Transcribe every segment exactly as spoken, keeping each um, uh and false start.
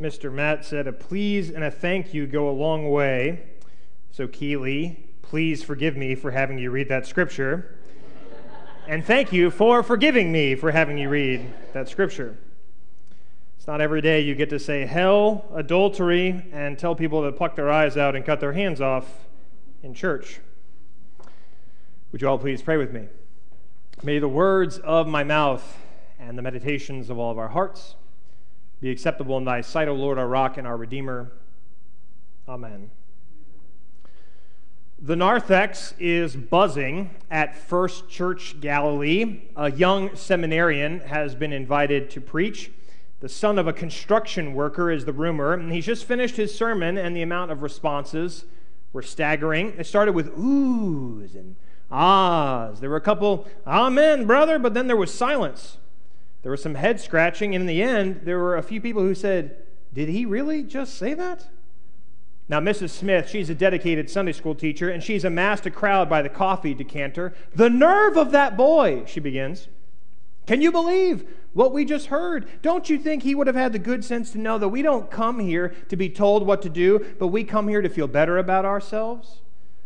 Mister Matt said, a please and a thank you go a long way. So Keeley, please forgive me for having you read that scripture. And thank you for forgiving me for having you read that scripture. It's not every day you get to say hell, adultery, and tell people to pluck their eyes out and cut their hands off in church. Would you all please pray with me? May the words of my mouth and the meditations of all of our hearts be acceptable in thy sight, O Lord, our rock and our redeemer. Amen. The narthex is buzzing at First Church Galilee. A young seminarian has been invited to preach. The son of a construction worker is the rumor, and he's just finished his sermon, and the amount of responses were staggering. It started with oohs and ahs. There were a couple, amen, brother, but then there was silence. There was some head scratching, and in the end, there were a few people who said, did he really just say that? Now, Missus Smith, she's a dedicated Sunday school teacher, and she's amassed a crowd by the coffee decanter. The nerve of that boy, she begins. Can you believe what we just heard? Don't you think he would have had the good sense to know that we don't come here to be told what to do, but we come here to feel better about ourselves?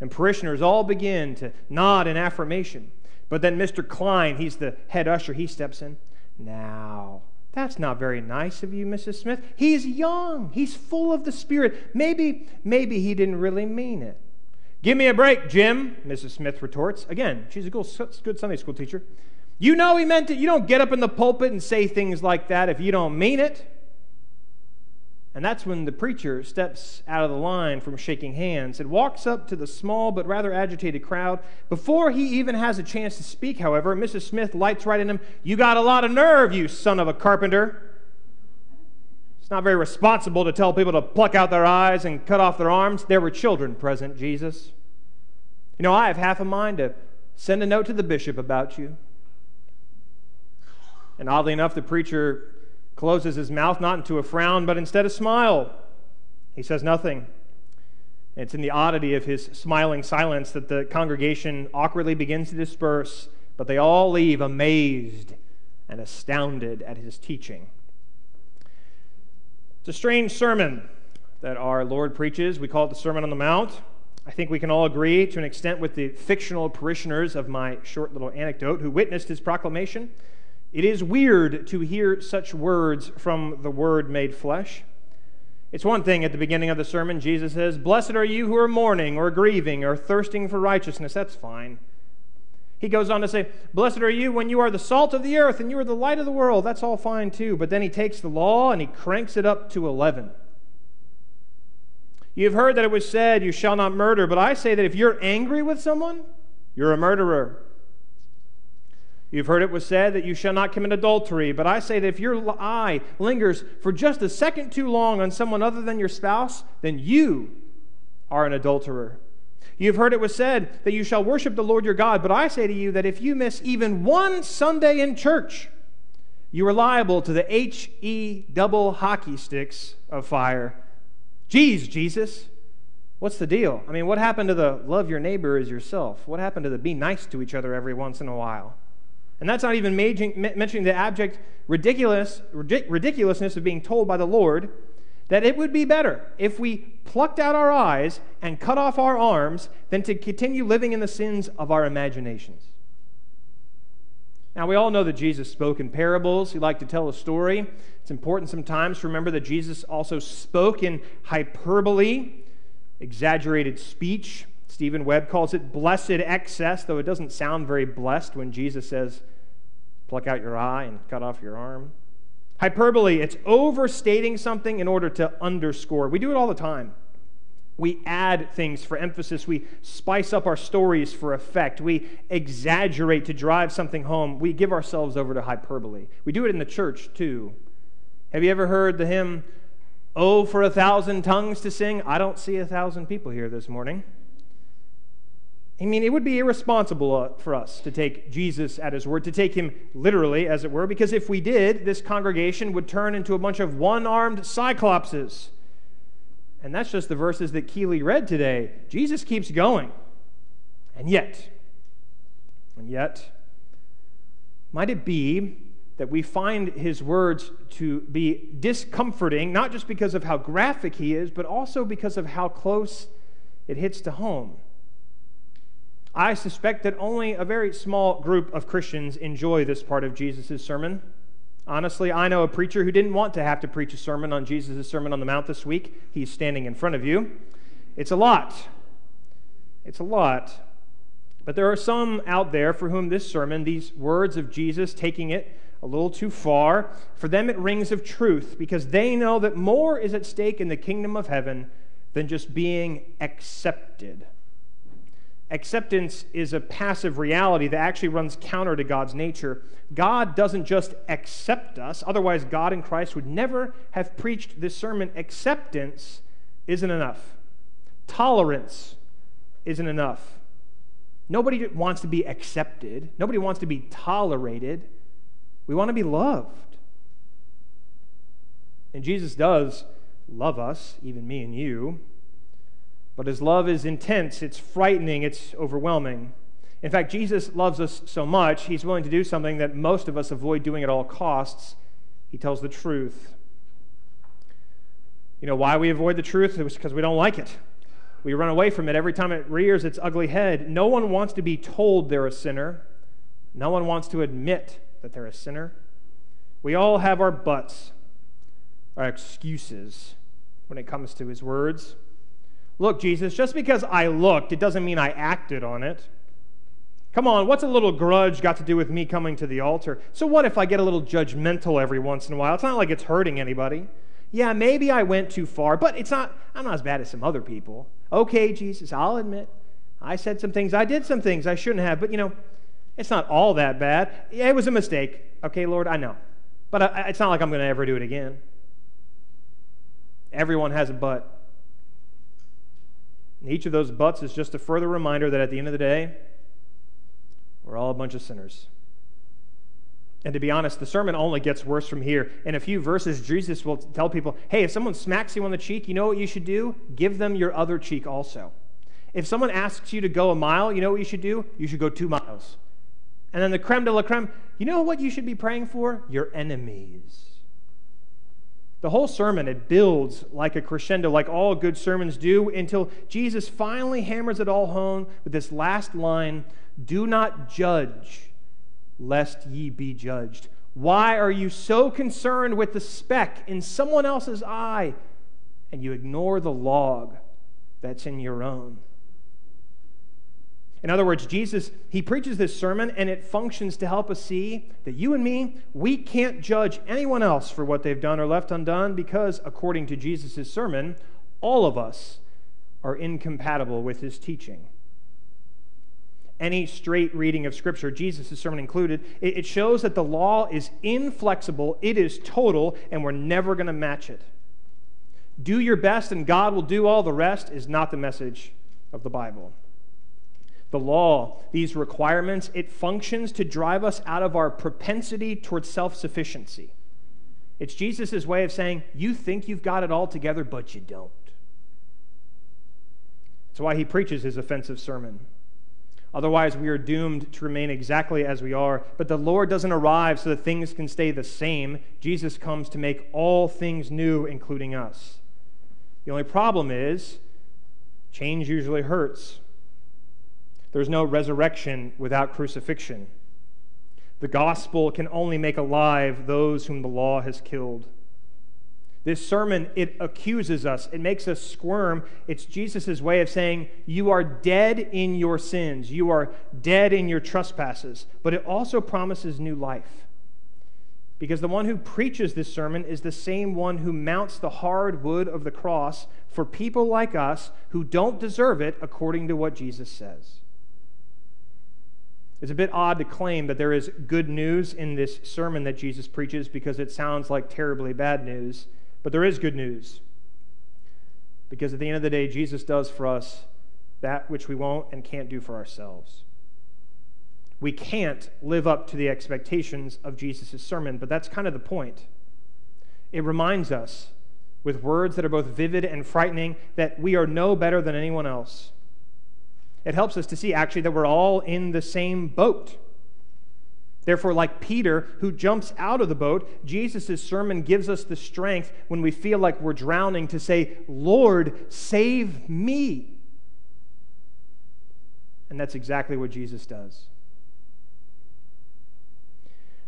And parishioners all begin to nod in affirmation. But then Mister Klein, he's the head usher, he steps in. Now, that's not very nice of you, Missus Smith. He's young. He's full of the Spirit. Maybe, maybe he didn't really mean it. Give me a break, Jim, Missus Smith retorts. Again, she's a good Sunday school teacher. You know he meant it. You don't get up in the pulpit and say things like that if you don't mean it. And that's when the preacher steps out of the line from shaking hands and walks up to the small but rather agitated crowd. Before he even has a chance to speak, however, Missus Smith lights right in him. You got a lot of nerve, you son of a carpenter. It's not very responsible to tell people to pluck out their eyes and cut off their arms. There were children present, Jesus. You know, I have half a mind to send a note to the bishop about you. And oddly enough, the preacher closes his mouth not into a frown, but instead a smile. He says nothing. It's in the oddity of his smiling silence that the congregation awkwardly begins to disperse, but they all leave amazed and astounded at his teaching. It's a strange sermon that our Lord preaches. We call it the Sermon on the Mount. I think we can all agree to an extent with the fictional parishioners of my short little anecdote who witnessed his proclamation. It is weird to hear such words from the Word made flesh. It's one thing at the beginning of the sermon, Jesus says, blessed are you who are mourning or grieving or thirsting for righteousness. That's fine. He goes on to say, blessed are you when you are the salt of the earth and you are the light of the world. That's all fine too. But then he takes the law and he cranks it up to eleven. You've heard that it was said, you shall not murder. But I say that if you're angry with someone, you're a murderer. You've heard it was said that you shall not commit adultery, but I say that if your eye lingers for just a second too long on someone other than your spouse, then you are an adulterer. You've heard it was said that you shall worship the Lord your God, but I say to you that if you miss even one Sunday in church, you are liable to the H E double hockey sticks of fire. Geez, Jesus, what's the deal? I mean, what happened to the love your neighbor as yourself? What happened to the be nice to each other every once in a while? And that's not even mentioning the abject ridiculous, ridiculousness of being told by the Lord that it would be better if we plucked out our eyes and cut off our arms than to continue living in the sins of our imaginations. Now, we all know that Jesus spoke in parables. He liked to tell a story. It's important sometimes to remember that Jesus also spoke in hyperbole, exaggerated speech. Stephen Webb calls it blessed excess, though it doesn't sound very blessed when Jesus says, pluck out your eye and cut off your arm. Hyperbole, it's overstating something in order to underscore. We do it all the time. We add things for emphasis. We spice up our stories for effect. We exaggerate to drive something home. We give ourselves over to hyperbole. We do it in the church, too. Have you ever heard the hymn, Oh, for a thousand tongues to sing? I don't see a thousand people here this morning. I mean, it would be irresponsible for us to take Jesus at his word, to take him literally, as it were, because if we did, this congregation would turn into a bunch of one-armed cyclopses. And that's just the verses that Keeley read today. Jesus keeps going. And yet, and yet, might it be that we find his words to be discomforting, not just because of how graphic he is, but also because of how close it hits to home. I suspect that only a very small group of Christians enjoy this part of Jesus' sermon. Honestly, I know a preacher who didn't want to have to preach a sermon on Jesus' Sermon on the Mount this week. He's standing in front of you. It's a lot. It's a lot. But there are some out there for whom this sermon, these words of Jesus, taking it a little too far, for them it rings of truth, because they know that more is at stake in the kingdom of heaven than just being accepted. Acceptance is a passive reality that actually runs counter to God's nature. God doesn't just accept us, otherwise God in Christ would never have preached this sermon. Acceptance isn't enough. Tolerance isn't enough. Nobody wants to be accepted. Nobody wants to be tolerated. We want to be loved. And Jesus does love us, even me and you. But his love is intense, it's frightening, it's overwhelming. In fact, Jesus loves us so much, he's willing to do something that most of us avoid doing at all costs. He tells the truth. You know why we avoid the truth? It's because we don't like it. We run away from it every time it rears its ugly head. No one wants to be told they're a sinner. No one wants to admit that they're a sinner. We all have our buts, our excuses when it comes to his words. Look, Jesus, just because I looked, it doesn't mean I acted on it. Come on, what's a little grudge got to do with me coming to the altar? So what if I get a little judgmental every once in a while? It's not like it's hurting anybody. Yeah, maybe I went too far, but it's not. I'm not as bad as some other people. Okay, Jesus, I'll admit, I said some things, I did some things I shouldn't have, but you know, it's not all that bad. Yeah, it was a mistake. Okay, Lord, I know. But I, I, it's not like I'm going to ever do it again. Everyone has a but. And each of those buts is just a further reminder that at the end of the day, we're all a bunch of sinners. And to be honest, the sermon only gets worse from here. In a few verses, Jesus will tell people, hey, if someone smacks you on the cheek, you know what you should do? Give them your other cheek also. If someone asks you to go a mile, you know what you should do? You should go two miles. And then the creme de la creme, you know what you should be praying for? Your enemies. The whole sermon, it builds like a crescendo, like all good sermons do, until Jesus finally hammers it all home with this last line, do not judge, lest ye be judged. Why are you so concerned with the speck in someone else's eye, and you ignore the log that's in your own? In other words, Jesus, he preaches this sermon, and it functions to help us see that you and me, we can't judge anyone else for what they've done or left undone because, according to Jesus' sermon, all of us are incompatible with his teaching. Any straight reading of Scripture, Jesus' sermon included, it shows that the law is inflexible, it is total, and we're never going to match it. Do your best and God will do all the rest is not the message of the Bible. The law, these requirements, it functions to drive us out of our propensity towards self-sufficiency. It's Jesus' way of saying, you think you've got it all together, but you don't. That's why he preaches his offensive sermon. Otherwise, we are doomed to remain exactly as we are. But the Lord doesn't arrive so that things can stay the same. Jesus comes to make all things new, including us. The only problem is, change usually hurts. There's no resurrection without crucifixion. The gospel can only make alive those whom the law has killed. This sermon, it accuses us. It makes us squirm. It's Jesus' way of saying, you are dead in your sins. You are dead in your trespasses. But it also promises new life. Because the one who preaches this sermon is the same one who mounts the hard wood of the cross for people like us who don't deserve it according to what Jesus says. It's a bit odd to claim that there is good news in this sermon that Jesus preaches because it sounds like terribly bad news, but there is good news. Because at the end of the day, Jesus does for us that which we won't and can't do for ourselves. We can't live up to the expectations of Jesus' sermon, but that's kind of the point. It reminds us, with words that are both vivid and frightening, that we are no better than anyone else. It helps us to see, actually, that we're all in the same boat. Therefore, like Peter, who jumps out of the boat, Jesus' sermon gives us the strength when we feel like we're drowning to say, Lord, save me. And that's exactly what Jesus does.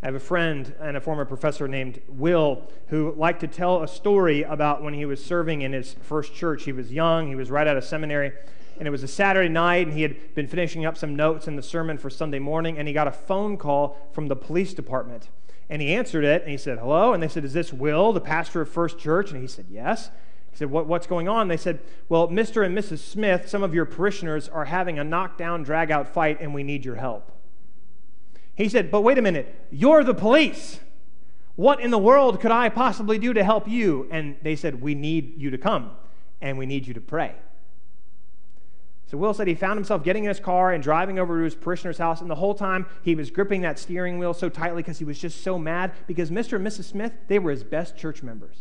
I have a friend and a former professor named Will who liked to tell a story about when he was serving in his first church. He was young, he was right out of seminary, and it was a Saturday night, and he had been finishing up some notes in the sermon for Sunday morning, and he got a phone call from the police department. And he answered it, and he said, hello? And they said, is this Will, the pastor of First Church? And he said, yes. He said, what, what's going on? They said, well, Mister and Missus Smith, some of your parishioners are having a knockdown, drag-out fight, and we need your help. He said, but wait a minute, you're the police. What in the world could I possibly do to help you? And they said, we need you to come, and we need you to pray. So Will said he found himself getting in his car and driving over to his parishioner's house, and the whole time he was gripping that steering wheel so tightly because he was just so mad because Mister and Missus Smith, they were his best church members.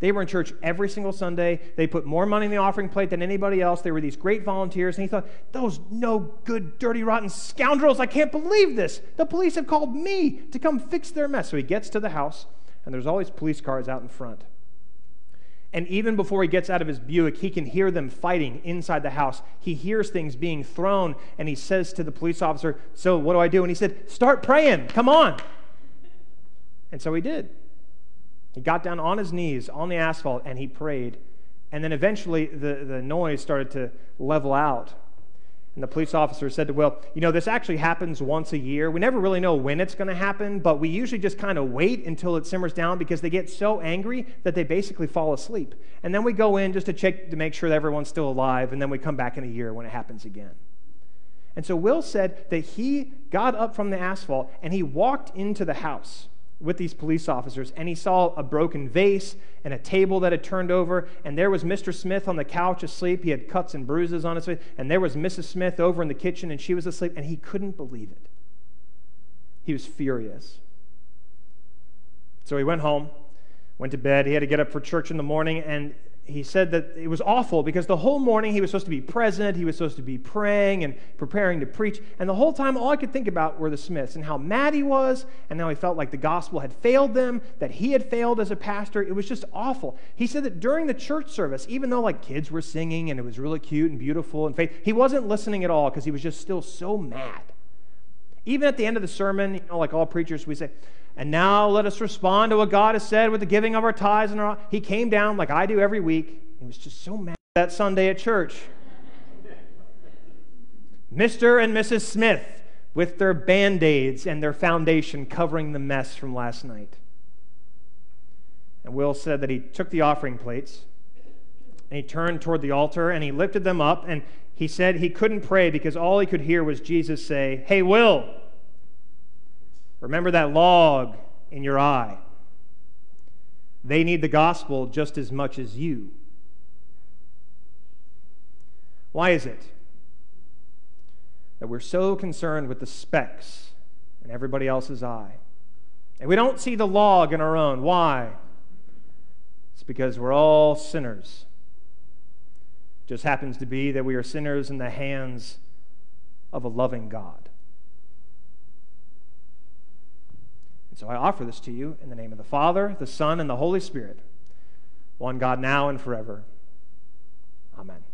They were in church every single Sunday. They put more money in the offering plate than anybody else. They were these great volunteers. And he thought, those no good, dirty, rotten scoundrels, I can't believe this. The police have called me to come fix their mess. So he gets to the house, and there's all these police cars out in front. And even before he gets out of his Buick, he can hear them fighting inside the house. He hears things being thrown, and he says to the police officer, so what do I do? And he said, start praying. Come on. And so he did. He got down on his knees on the asphalt, and he prayed. And then eventually the, the noise started to level out. And the police officer said to Will, you know, this actually happens once a year. We never really know when it's going to happen, but we usually just kind of wait until it simmers down because they get so angry that they basically fall asleep. And then we go in just to check to make sure that everyone's still alive, and then we come back in a year when it happens again. And so Will said that he got up from the asphalt, and he walked into the house with these police officers, and he saw a broken vase and a table that had turned over, and there was Mister Smith on the couch asleep. He had cuts and bruises on his face, and there was Missus Smith over in the kitchen, and she was asleep, and he couldn't believe it. He was furious. So he went home, went to bed. He had to get up for church in the morning, and he said that it was awful because the whole morning he was supposed to be present, he was supposed to be praying and preparing to preach, and the whole time all I could think about were the Smiths and how mad he was and how he felt like the gospel had failed them, that he had failed as a pastor. It was just awful. He said that during the church service, even though like kids were singing and it was really cute and beautiful and faith, he wasn't listening at all because he was just still so mad. Even at the end of the sermon, you know, like all preachers, we say, and now let us respond to what God has said with the giving of our tithes and our... He came down like I do every week. He was just so mad that Sunday at church. Mister and Missus Smith with their Band-Aids and their foundation covering the mess from last night. And Will said that he took the offering plates and he turned toward the altar and he lifted them up, and he said he couldn't pray because all he could hear was Jesus say, hey, Will, remember that log in your eye. They need the gospel just as much as you. Why is it that we're so concerned with the specks in everybody else's eye, and we don't see the log in our own? Why? It's because we're all sinners. Just happens to be that we are sinners in the hands of a loving God. And so I offer this to you in the name of the Father, the Son, and the Holy Spirit, one God now and forever. Amen.